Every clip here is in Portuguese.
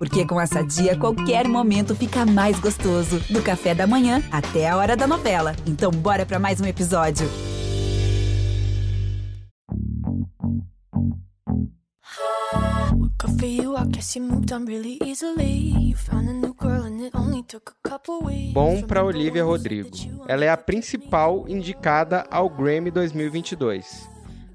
Porque com a Sadia, qualquer momento fica mais gostoso. Do café da manhã até a hora da novela. Então bora pra mais um episódio. Good for you, I guess you moved on really easily. You found a new girl and it only took a couple weeks. Bom pra Olivia Rodrigo. Ela é a principal indicada ao Grammy 2022.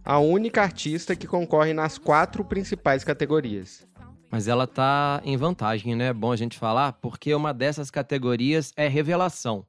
A única artista que concorre nas 4 principais categorias. Mas ela tá em vantagem, né? É bom a gente falar, porque uma dessas categorias é revelação.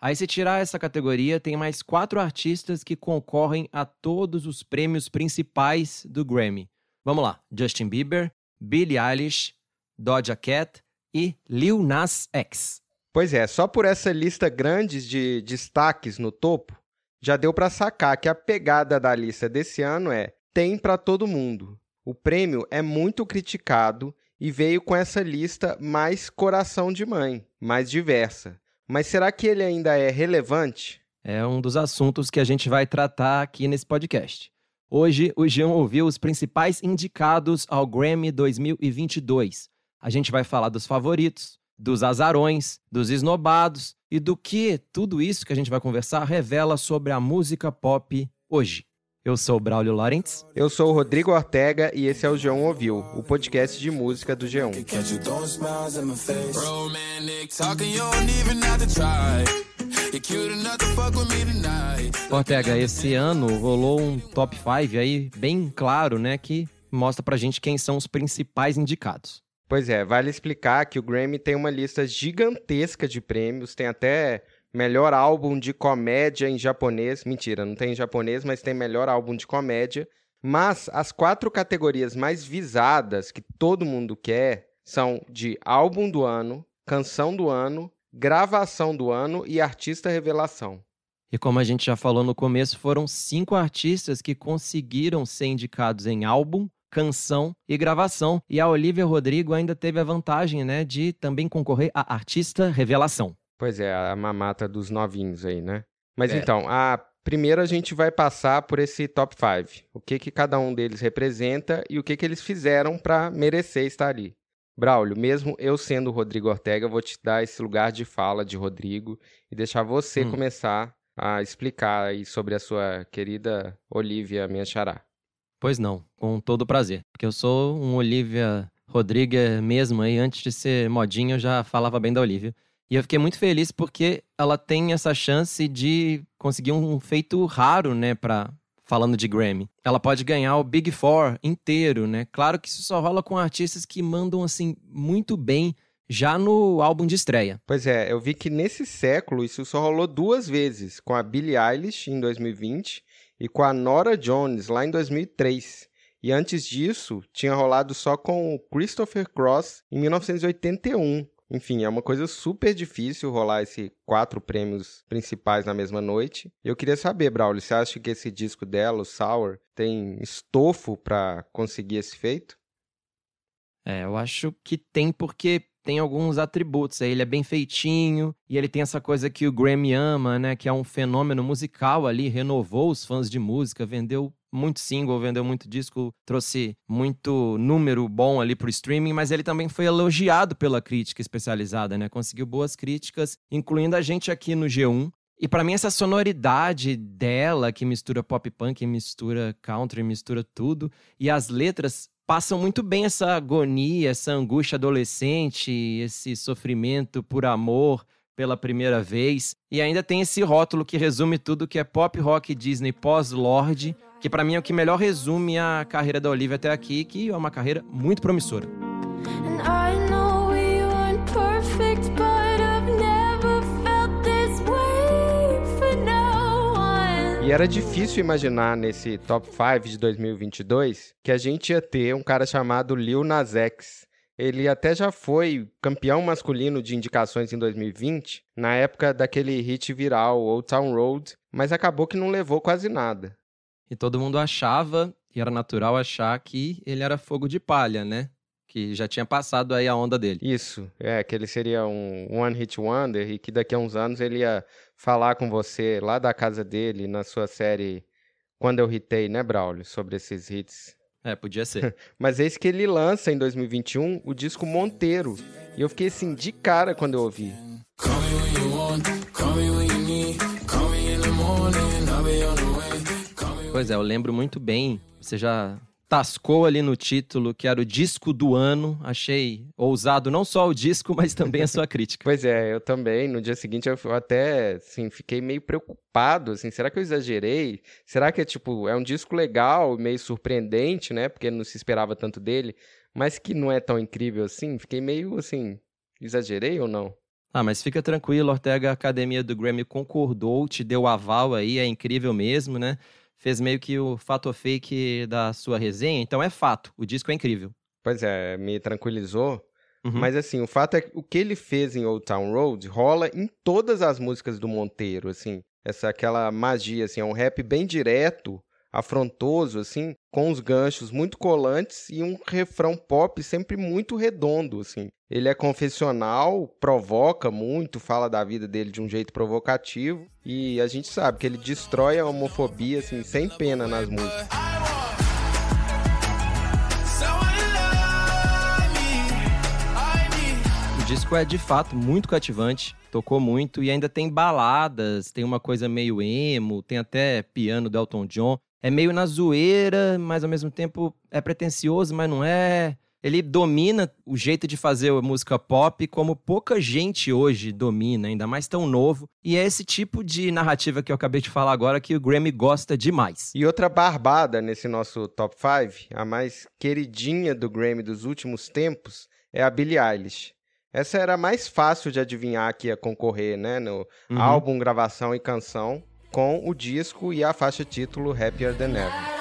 Aí, se tirar essa categoria, tem mais 4 artistas que concorrem a todos os prêmios principais do Grammy. Vamos lá, Justin Bieber, Billie Eilish, Doja Cat e Lil Nas X. Pois é, só por essa lista grande de destaques no topo, já deu para sacar que a pegada da lista desse ano é tem para todo mundo. O prêmio é muito criticado e veio com essa lista mais coração de mãe, mais diversa. Mas será que ele ainda é relevante? É um dos assuntos que a gente vai tratar aqui nesse podcast. Hoje, o G1 Ovil os principais indicados ao Grammy 2022. A gente vai falar dos favoritos, dos azarões, dos esnobados e do que tudo isso que a gente vai conversar revela sobre a música pop hoje. Eu sou o Braulio Lawrence. Eu sou o Rodrigo Ortega e esse é o G1 Ovil, o podcast de música do G1. Ortega, esse ano rolou um top 5 aí bem claro, né, que mostra pra gente quem são os principais indicados. Pois é, vale explicar que o Grammy tem uma lista gigantesca de prêmios, tem até... melhor álbum de comédia em japonês. Mentira, não tem em japonês, mas tem melhor álbum de comédia. Mas as 4 categorias mais visadas que todo mundo quer são de álbum do ano, canção do ano, gravação do ano e artista revelação. E como a gente já falou no começo, foram 5 artistas que conseguiram ser indicados em álbum, canção e gravação. E a Olivia Rodrigo ainda teve a vantagem, né, de também concorrer a artista revelação. Pois é, a mamata dos novinhos aí, né? Mas então, primeiro a gente vai passar por esse top 5. O que que cada um deles representa e o que que eles fizeram para merecer estar ali. Braulio, mesmo eu sendo o Rodrigo Ortega, eu vou te dar esse lugar de fala de Rodrigo e deixar você começar a explicar aí sobre a sua querida Olivia, minha xará. Pois não, com todo prazer. Porque eu sou um Olivia Rodrigo mesmo aí, antes de ser modinha eu já falava bem da Olivia. E eu fiquei muito feliz porque ela tem essa chance de conseguir um feito raro, né, falando de Grammy. Ela pode ganhar o Big Four inteiro, né? Claro que isso só rola com artistas que mandam, assim, muito bem já no álbum de estreia. Pois é, eu vi que nesse século isso só rolou 2 vezes, com a Billie Eilish em 2020 e com a Nora Jones lá em 2003. E antes disso, tinha rolado só com o Christopher Cross em 1981. Enfim, é uma coisa super difícil rolar esses 4 prêmios principais na mesma noite. Eu queria saber, Braulio, você acha que esse disco dela, o Sour, tem estofo para conseguir esse feito? É, eu acho que tem porque tem alguns atributos. Ele é bem feitinho e ele tem essa coisa que o Grammy ama, né? Que é um fenômeno musical ali, renovou os fãs de música, vendeu muito single, vendeu muito disco, trouxe muito número bom ali pro streaming, mas ele também foi elogiado pela crítica especializada, né? Conseguiu boas críticas, incluindo a gente aqui no G1. E pra mim essa sonoridade dela, que mistura pop punk, mistura country, mistura tudo, e as letras passam muito bem essa agonia, essa angústia adolescente, esse sofrimento por amor pela primeira vez. E ainda tem esse rótulo que resume tudo, que é pop rock Disney pós-Lorde, que pra mim é o que melhor resume a carreira da Olivia até aqui, que é uma carreira muito promissora. E era difícil imaginar nesse Top 5 de 2022 que a gente ia ter um cara chamado Lil Nas X. Ele até já foi campeão masculino de indicações em 2020, na época daquele hit viral Old Town Road, mas acabou que não levou quase nada. E todo mundo achava, e era natural achar, que ele era fogo de palha, né? Que já tinha passado aí a onda dele. Isso, que ele seria um one hit wonder e que daqui a uns anos ele ia falar com você lá da casa dele na sua série Quando Eu Hitei, né, Braulio? Sobre esses hits É, podia ser. Mas eis que ele lança em 2021 o disco Monteiro. E eu fiquei assim, de cara quando eu ouvi. Pois é, eu lembro muito bem. Você já tascou ali no título que era o disco do ano. Achei ousado não só o disco, mas também a sua crítica. Pois é, eu também. No dia seguinte eu até assim, fiquei meio preocupado. Assim, será que eu exagerei? Será que é tipo, é um disco legal, meio surpreendente, né? Porque não se esperava tanto dele, mas que não é tão incrível assim. Fiquei meio assim, exagerei ou não? Ah, mas fica tranquilo, Ortega, a Academia do Grammy concordou, te deu aval aí, é incrível mesmo, né? Fez meio que o fato ou fake da sua resenha, então é fato, o disco é incrível. Pois é, me tranquilizou, mas assim, o fato é que o que ele fez em Old Town Road rola em todas as músicas do Monteiro, assim, aquela magia, assim, é um rap bem direto, afrontoso, assim, com os ganchos muito colantes e um refrão pop sempre muito redondo, assim. Ele é confessional, provoca muito, fala da vida dele de um jeito provocativo e a gente sabe que ele destrói a homofobia, assim, sem pena nas músicas. O disco é, de fato, muito cativante. Tocou muito e ainda tem baladas, tem uma coisa meio emo, tem até piano do Elton John. É meio na zoeira, mas ao mesmo tempo é pretencioso, mas não é. Ele domina o jeito de fazer a música pop como pouca gente hoje domina, ainda mais tão novo. E é esse tipo de narrativa que eu acabei de falar agora que o Grammy gosta demais. E outra barbada nesse nosso Top 5, a mais queridinha do Grammy dos últimos tempos, é a Billie Eilish. Essa era a mais fácil de adivinhar que ia concorrer, né? No álbum, gravação e canção, com o disco e a faixa título Happier Than Ever.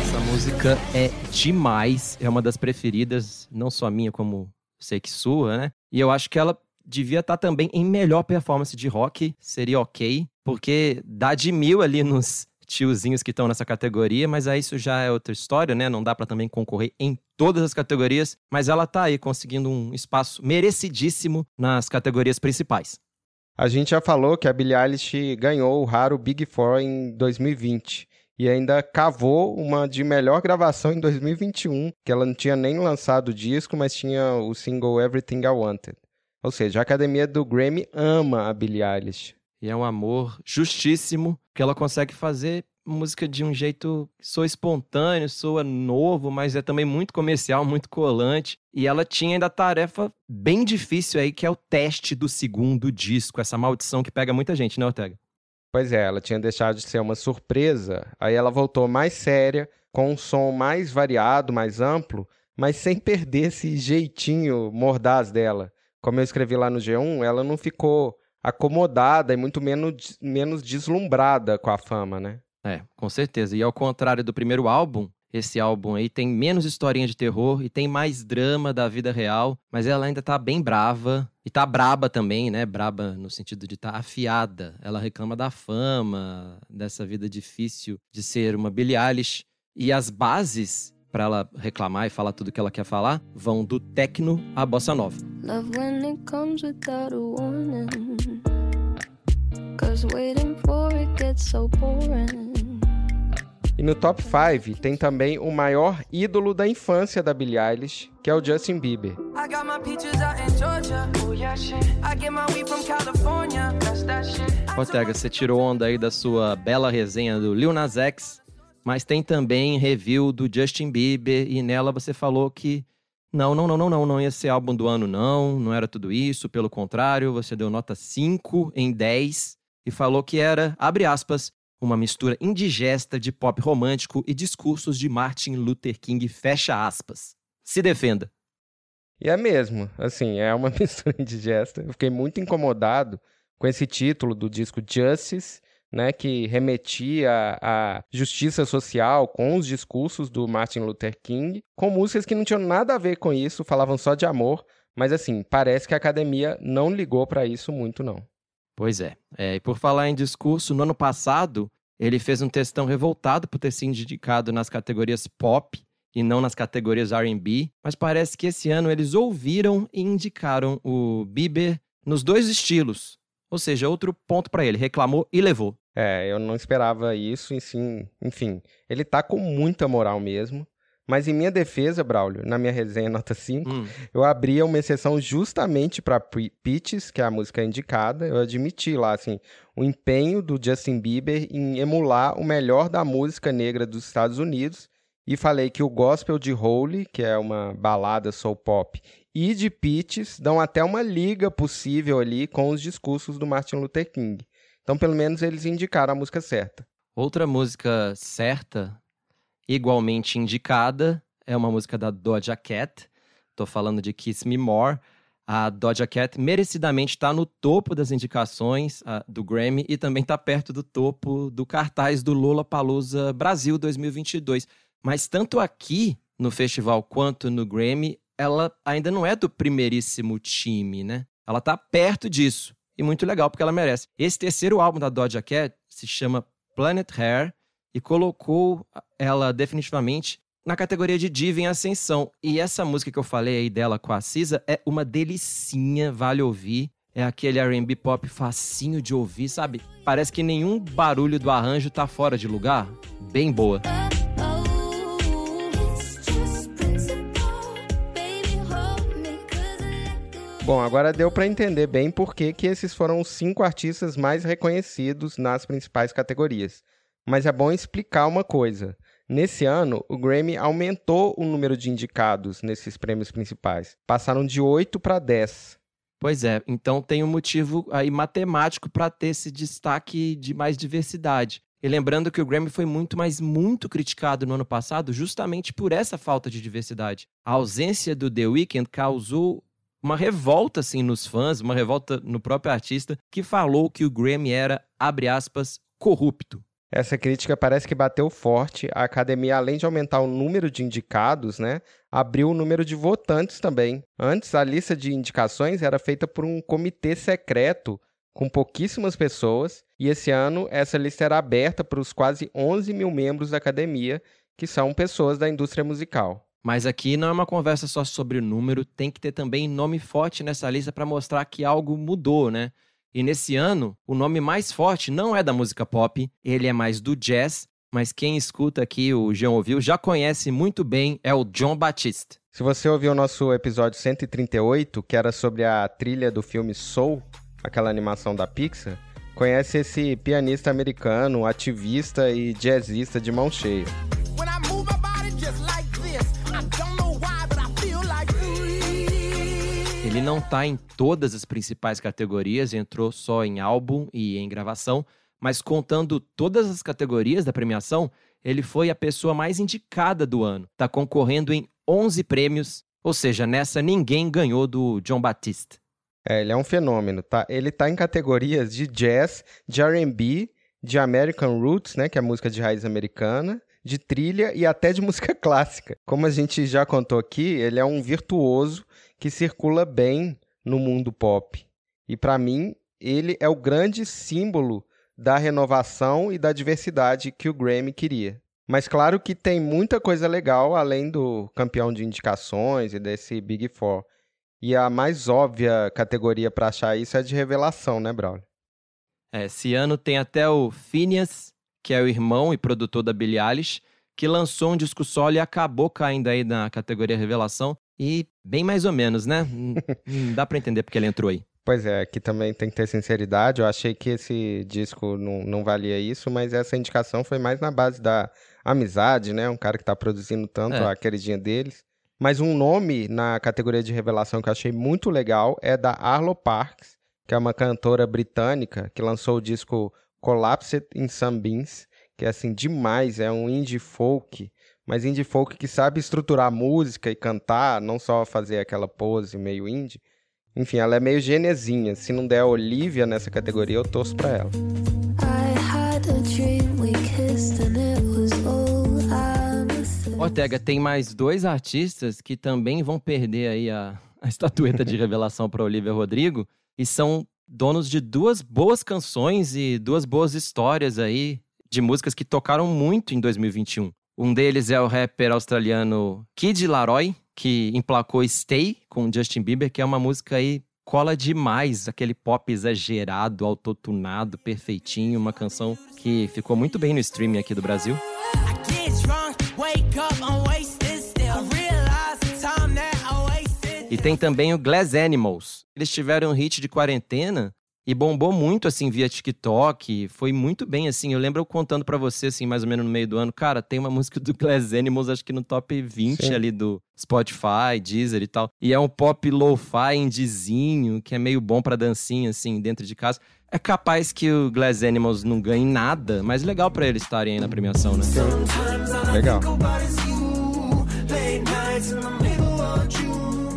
Essa música é demais, é uma das preferidas, não só minha, como sei que sua, né? E eu acho que ela devia estar também em melhor performance de rock, seria ok, porque dá de mil ali nos tiozinhos que estão nessa categoria, mas aí isso já é outra história, né? Não dá pra também concorrer em todas as categorias, mas ela tá aí conseguindo um espaço merecidíssimo nas categorias principais. A gente já falou que a Billie Eilish ganhou o raro Big Four em 2020 e ainda cavou uma de melhor gravação em 2021, que ela não tinha nem lançado o disco, mas tinha o single Everything I Wanted. Ou seja, a Academia do Grammy ama a Billie Eilish. E é um amor justíssimo, que ela consegue fazer música de um jeito que soa espontâneo, soa novo, mas é também muito comercial, muito colante. E ela tinha ainda a tarefa bem difícil aí, que é o teste do segundo disco, essa maldição que pega muita gente, né, Ortega? Pois é, ela tinha deixado de ser uma surpresa, aí ela voltou mais séria, com um som mais variado, mais amplo, mas sem perder esse jeitinho mordaz dela. Como eu escrevi lá no G1, ela não ficou acomodada e muito menos deslumbrada com a fama, né? É, com certeza. E ao contrário do primeiro álbum, esse álbum aí tem menos historinha de terror e tem mais drama da vida real, mas ela ainda tá bem brava e tá braba também, né? Braba no sentido de tá afiada. Ela reclama da fama, dessa vida difícil de ser uma Billie Eilish. E as bases pra ela reclamar e falar tudo que ela quer falar vão do techno à bossa nova. Love when it comes without a warning. E no Top 5 tem também o maior ídolo da infância da Billie Eilish, que é o Justin Bieber. Ortega, você tirou onda aí da sua bela resenha do Lil Nas X, mas tem também review do Justin Bieber e nela você falou que não ia ser álbum do ano não era tudo isso, pelo contrário, você deu nota 5 em 10 e falou que era, abre aspas, uma mistura indigesta de pop romântico e discursos de Martin Luther King, fecha aspas. Se defenda. E é mesmo, assim, é uma mistura indigesta. Eu fiquei muito incomodado com esse título do disco Justice, né, que remetia à justiça social com os discursos do Martin Luther King, com músicas que não tinham nada a ver com isso, falavam só de amor, mas assim, parece que a academia não ligou para isso muito não. Pois é. E por falar em discurso, no ano passado ele fez um textão revoltado por ter sido indicado nas categorias pop e não nas categorias R&B, mas parece que esse ano eles ouviram e indicaram o Bieber nos dois estilos, Ou seja, outro ponto pra ele. Reclamou e levou. É, eu não esperava isso. Enfim, ele tá com muita moral mesmo. Mas em minha defesa, Braulio, na minha resenha nota 5, eu abria uma exceção justamente pra Peaches, que é a música indicada. Eu admiti lá, assim, o empenho do Justin Bieber em emular o melhor da música negra dos Estados Unidos. E falei que o gospel de Hole, que é uma balada soul pop, e de Peaches dão até uma liga possível ali com os discursos do Martin Luther King. Então, pelo menos, eles indicaram a música certa. Outra música certa, igualmente indicada, é uma música da Doja Cat. Tô falando de Kiss Me More. A Doja Cat merecidamente está no topo das indicações do Grammy e também está perto do topo do cartaz do Lollapalooza Brasil 2022. Mas tanto aqui no festival quanto no Grammy, ela ainda não é do primeiríssimo time, né? Ela tá perto disso. E muito legal, porque ela merece. Esse terceiro álbum da Doja Cat se chama Planet Hair e colocou ela definitivamente na categoria de diva em ascensão. E essa música que eu falei aí dela com a Cisa é uma delicinha, vale ouvir. É aquele R&B pop facinho de ouvir, sabe? Parece que nenhum barulho do arranjo tá fora de lugar. Bem boa. Bom, agora deu para entender bem por que esses foram os 5 artistas mais reconhecidos nas principais categorias. Mas é bom explicar uma coisa. Nesse ano, o Grammy aumentou o número de indicados nesses prêmios principais. Passaram de 8 para 10. Pois é, então tem um motivo aí matemático para ter esse destaque de mais diversidade. E lembrando que o Grammy foi muito, mas muito criticado no ano passado justamente por essa falta de diversidade. A ausência do The Weeknd causou uma revolta, assim, nos fãs, uma revolta no próprio artista, que falou que o Grammy era, abre aspas, corrupto. Essa crítica parece que bateu forte. A academia, além de aumentar o número de indicados, né, abriu o número de votantes também. Antes, a lista de indicações era feita por um comitê secreto, com pouquíssimas pessoas, e esse ano essa lista era aberta para os quase 11 mil membros da academia, que são pessoas da indústria musical. Mas aqui não é uma conversa só sobre o número, tem que ter também nome forte nessa lista para mostrar que algo mudou, né? E nesse ano, o nome mais forte não é da música pop, ele é mais do jazz, mas quem escuta aqui o G1 Ovil já conhece muito bem, é o John Batiste. Se você ouviu o nosso episódio 138, que era sobre a trilha do filme Soul, aquela animação da Pixar, conhece esse pianista americano, ativista e jazzista de mão cheia. Ele não tá em todas as principais categorias, entrou só em álbum e em gravação, mas contando todas as categorias da premiação, ele foi a pessoa mais indicada do ano. Tá concorrendo em 11 prêmios, ou seja, nessa ninguém ganhou do John Batiste. É, ele é um fenômeno, tá? Ele tá em categorias de jazz, de R&B, de American Roots, né, que é a música de raiz americana, de trilha e até de música clássica. Como a gente já contou aqui, ele é um virtuoso que circula bem no mundo pop. E para mim, ele é o grande símbolo da renovação e da diversidade que o Grammy queria. Mas claro que tem muita coisa legal além do campeão de indicações e desse Big Four. E a mais óbvia categoria para achar isso é de revelação, né, Braulio? É, esse ano tem até o Finneas, que é o irmão e produtor da Billie Eilish, que lançou um disco solo e acabou caindo aí na categoria revelação. E bem mais ou menos, né? Dá pra entender porque ele entrou aí. Pois é, aqui também tem que ter sinceridade. Eu achei que esse disco não valia isso, mas essa indicação foi mais na base da amizade, né? Um cara que tá produzindo tanto a queridinha deles. Mas um nome na categoria de revelação que eu achei muito legal é da Arlo Parks, que é uma cantora britânica que lançou o disco Collapsed in Some Beans, que é assim demais, é um indie folk, mas indie folk que sabe estruturar música e cantar, não só fazer aquela pose meio indie. Enfim, ela é meio genezinha. Se não der a Olivia nessa categoria, eu torço pra ela. Ortega, tem mais 2 artistas que também vão perder aí a estatueta de revelação pra Olivia Rodrigo, e são donos de 2 boas canções e 2 boas histórias aí de músicas que tocaram muito em 2021. Um deles é o rapper australiano Kid Laroi, que emplacou Stay com Justin Bieber, que é uma música aí cola demais aquele pop exagerado, autotunado, perfeitinho, uma canção que ficou muito bem no streaming aqui do Brasil. E tem também o Glass Animals. Eles tiveram um hit de quarentena e bombou muito, assim, via TikTok. Foi muito bem, assim. Eu lembro eu contando pra você, assim, mais ou menos no meio do ano. Cara, tem uma música do Glass Animals, acho que no top 20 Sim. ali do Spotify, Deezer e tal. E é um pop lo-fi, indizinho, que é meio bom pra dancinha, assim, dentro de casa. É capaz que o Glass Animals não ganhe nada, mas legal pra eles estarem aí na premiação, né? Sim. Legal.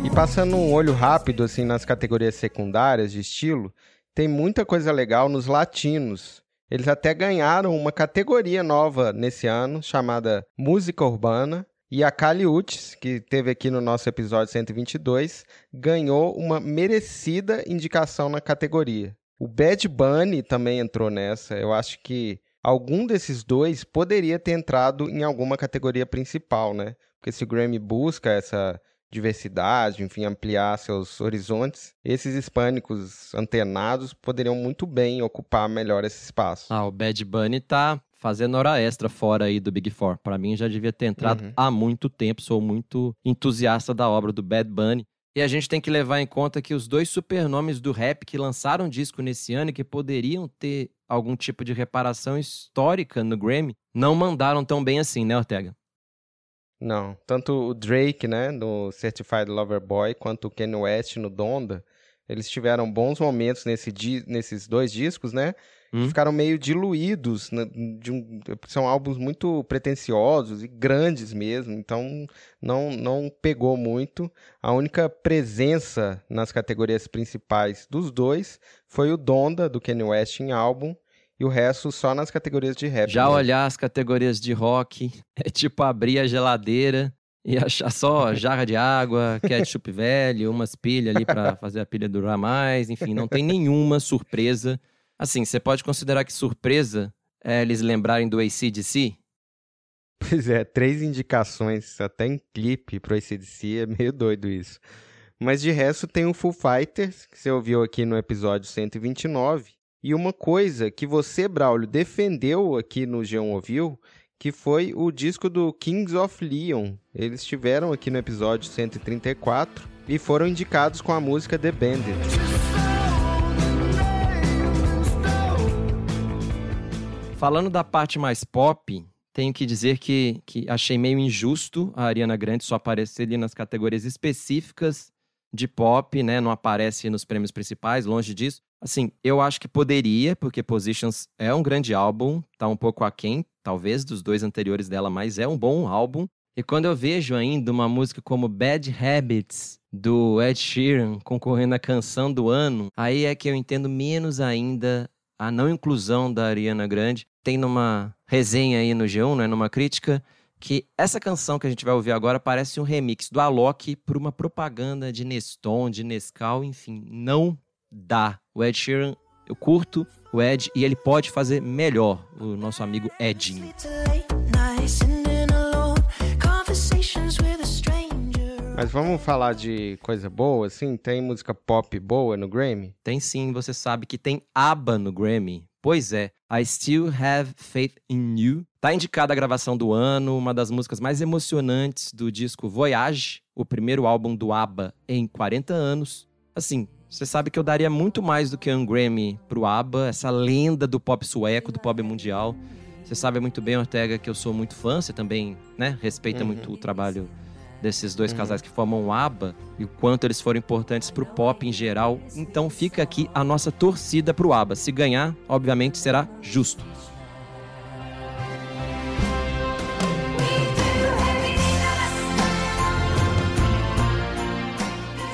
E passando um olho rápido, assim, nas categorias secundárias de estilo, tem muita coisa legal nos latinos. Eles até ganharam uma categoria nova nesse ano, chamada Música Urbana. E a Kali Uchis, que teve aqui no nosso episódio 122, ganhou uma merecida indicação na categoria. O Bad Bunny também entrou nessa. Eu acho que algum desses dois poderia ter entrado em alguma categoria principal, né? Porque se o Grammy busca essa diversidade, enfim, ampliar seus horizontes, esses hispânicos antenados poderiam muito bem ocupar melhor esse espaço. Ah, o Bad Bunny tá fazendo hora extra fora aí do Big Four. Pra mim já devia ter entrado há muito tempo, sou muito entusiasta da obra do Bad Bunny. E a gente tem que levar em conta que os dois supernomes do rap que lançaram disco nesse ano e que poderiam ter algum tipo de reparação histórica no Grammy, não mandaram tão bem assim, né, Ortega? Não, tanto o Drake, né, no Certified Lover Boy, quanto o Kanye West no Donda, eles tiveram bons momentos nesses dois discos, né? Ficaram meio diluídos, né, são álbuns muito pretensiosos e grandes mesmo, então não pegou muito. A única presença nas categorias principais dos dois foi o Donda, do Kanye West, em álbum, e o resto só nas categorias de rap. Já olhar as categorias de rock é tipo abrir a geladeira e achar só jarra de água, ketchup velho, umas pilhas ali pra fazer a pilha durar mais. Enfim, não tem nenhuma surpresa. Assim, você pode considerar que surpresa é eles lembrarem do AC/DC? Pois é, 3 indicações, até em clipe pro AC/DC, é meio doido isso. Mas de resto tem o Foo Fighters, que você ouviu aqui no episódio 129, e uma coisa que você, Braulio, defendeu aqui no G1 Ovil, que foi o disco do Kings of Leon. Eles estiveram aqui no episódio 134 e foram indicados com a música The Bandit. Falando da parte mais pop, tenho que dizer que achei meio injusto a Ariana Grande só aparecer ali nas categorias específicas de pop, né? Não aparece nos prêmios principais, longe disso. Assim, eu acho que poderia, porque Positions é um grande álbum, tá um pouco aquém, talvez, dos dois anteriores dela, mas é um bom álbum. E quando eu vejo ainda uma música como Bad Habits, do Ed Sheeran, concorrendo à canção do ano, aí é que eu entendo menos ainda a não inclusão da Ariana Grande. Tem numa resenha aí no G1, né, numa crítica, que essa canção que a gente vai ouvir agora parece um remix do Alok por uma propaganda de Neston, de Nescau, enfim, não dá. O Ed Sheeran, eu curto o Ed e ele pode fazer melhor, o nosso amigo Edinho. Mas vamos falar de coisa boa, assim? Tem música pop boa no Grammy? Tem sim, você sabe que tem ABBA no Grammy. Pois é, I Still Have Faith in You. Tá indicada a gravação do ano, uma das músicas mais emocionantes do disco Voyage, o primeiro álbum do ABBA em 40 anos. Assim, você sabe que eu daria muito mais do que um Grammy pro ABBA, essa lenda do pop sueco, do pop mundial. Você sabe muito bem, Ortega, que eu sou muito fã, você também, né, respeita muito o trabalho desses dois casais que formam o ABBA e o quanto eles foram importantes pro pop em geral. Então fica aqui a nossa torcida pro ABBA. Se ganhar, obviamente, será justo.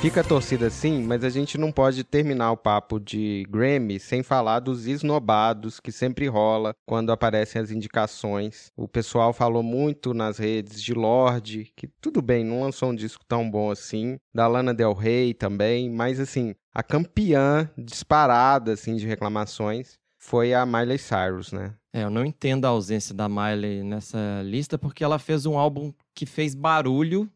Fica a torcida sim, mas a gente não pode terminar o papo de Grammy sem falar dos esnobados que sempre rola quando aparecem as indicações. O pessoal falou muito nas redes de Lorde, que tudo bem, não lançou um disco tão bom assim, da Lana Del Rey também, mas assim, a campeã disparada assim, de reclamações foi a Miley Cyrus, né? É, eu não entendo a ausência da Miley nessa lista porque ela fez um álbum que fez barulho,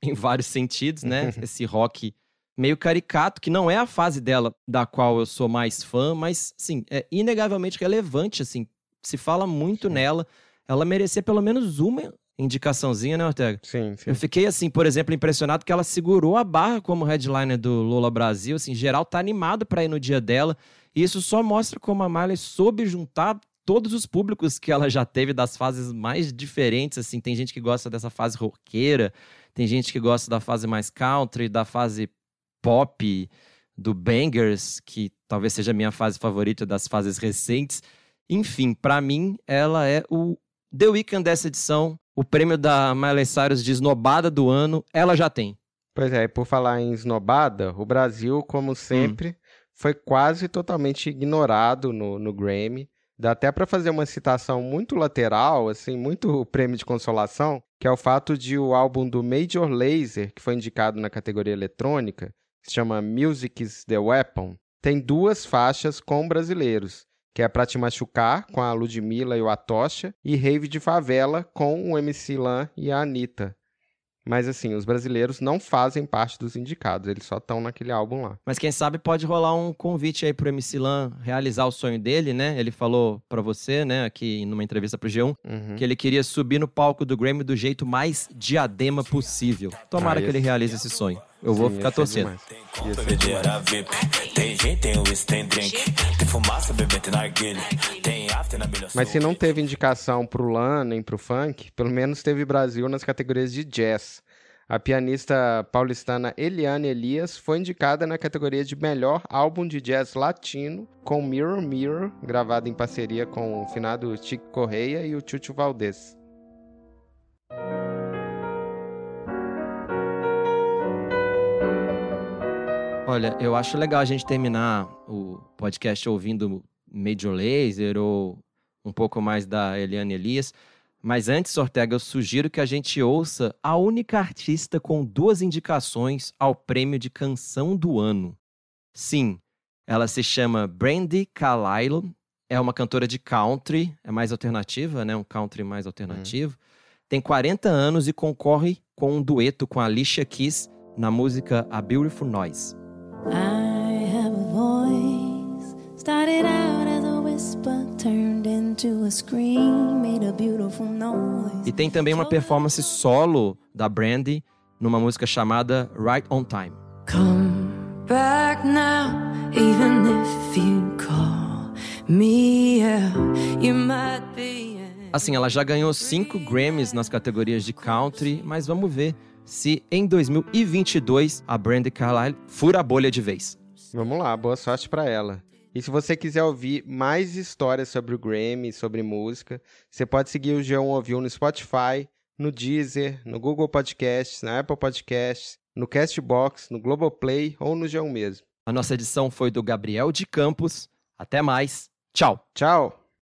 em vários sentidos, né? Esse rock meio caricato, que não é a fase dela da qual eu sou mais fã, mas, assim, é inegavelmente relevante, assim, se fala muito nela. Ela merecia pelo menos uma indicaçãozinha, né, Ortega? Sim, sim. Eu fiquei, assim, por exemplo, impressionado que ela segurou a barra como headliner do Lola Brasil, assim, geral tá animado pra ir no dia dela, e isso só mostra como a Miley soube juntar todos os públicos que ela já teve das fases mais diferentes, assim, tem gente que gosta dessa fase roqueira, tem gente que gosta da fase mais country, da fase pop, do bangers, que talvez seja a minha fase favorita das fases recentes. Enfim, pra mim, ela é o The Weeknd dessa edição, o prêmio da Miley Cyrus de esnobada do ano, ela já tem. Pois é, e por falar em esnobada, o Brasil, como sempre, foi quase totalmente ignorado no Grammy. Dá até pra fazer uma citação muito lateral, assim, muito prêmio de consolação, que é o fato de o álbum do Major Lazer, que foi indicado na categoria eletrônica, que se chama Music is the Weapon, tem duas faixas com brasileiros, que é Pra Te Machucar, com a Ludmilla e o Atocha, e Rave de Favela, com o MC Lan e a Anitta. Mas assim, os brasileiros não fazem parte dos indicados, eles só estão naquele álbum lá. Mas quem sabe pode rolar um convite aí pro MC Lan realizar o sonho dele, né? Ele falou pra você, né, aqui numa entrevista pro G1, que ele queria subir no palco do Grammy do jeito mais Diadema possível. Tomara que ele realize esse sonho. Eu vou ficar torcendo. Mas se não teve indicação pro Lan nem pro funk, pelo menos teve Brasil nas categorias de jazz. A pianista paulistana Eliane Elias foi indicada na categoria de melhor álbum de jazz latino com Mirror Mirror, gravado em parceria com o finado Chico Correia e o Chuchu Valdez. Olha, eu acho legal a gente terminar o podcast ouvindo Major Lazer ou um pouco mais da Eliane Elias. Mas antes, Ortega, eu sugiro que a gente ouça a única artista com duas indicações ao prêmio de canção do ano. Sim, ela se chama Brandi Carlile, é uma cantora de country, é mais alternativa, né? Um country mais alternativo. Tem 40 anos e concorre com um dueto com a Alicia Keys na música A Beautiful Noise. I have a voice, started out as a whisper, turned into a scream, made a beautiful noise. E tem também uma performance solo da Brandi numa música chamada Right on Time. Come back now, even if you call me out, you might be. Assim, ela já ganhou 5 Grammys nas categorias de country, mas vamos ver se em 2022 a Brandi Carlile fura a bolha de vez. Vamos lá, boa sorte pra ela. E se você quiser ouvir mais histórias sobre o Grammy, sobre música, você pode seguir o G1 Ovil no Spotify, no Deezer, no Google Podcasts, na Apple Podcasts, no Castbox, no Globoplay ou no G1 mesmo. A nossa edição foi do Gabriel de Campos. Até mais. Tchau. Tchau.